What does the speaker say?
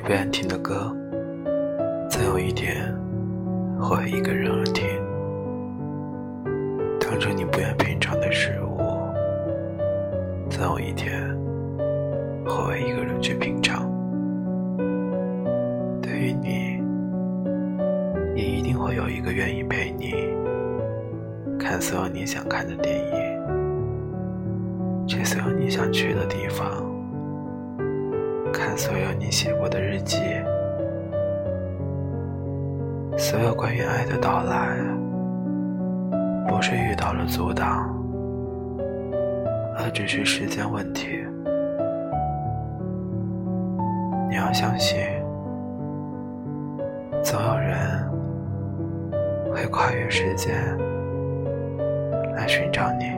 也被人听的歌，总有一天会一个人而听。当着你不愿品尝的食物，总有一天会一个人去品尝。对于你，也一定会有一个愿意陪你看所有你想看的电影，去所有你想去的地方，看所有你写过的日记。所有关于爱的到来，不是遇到了阻挡，而只是时间问题。你要相信，总有人会跨越时间来寻找你。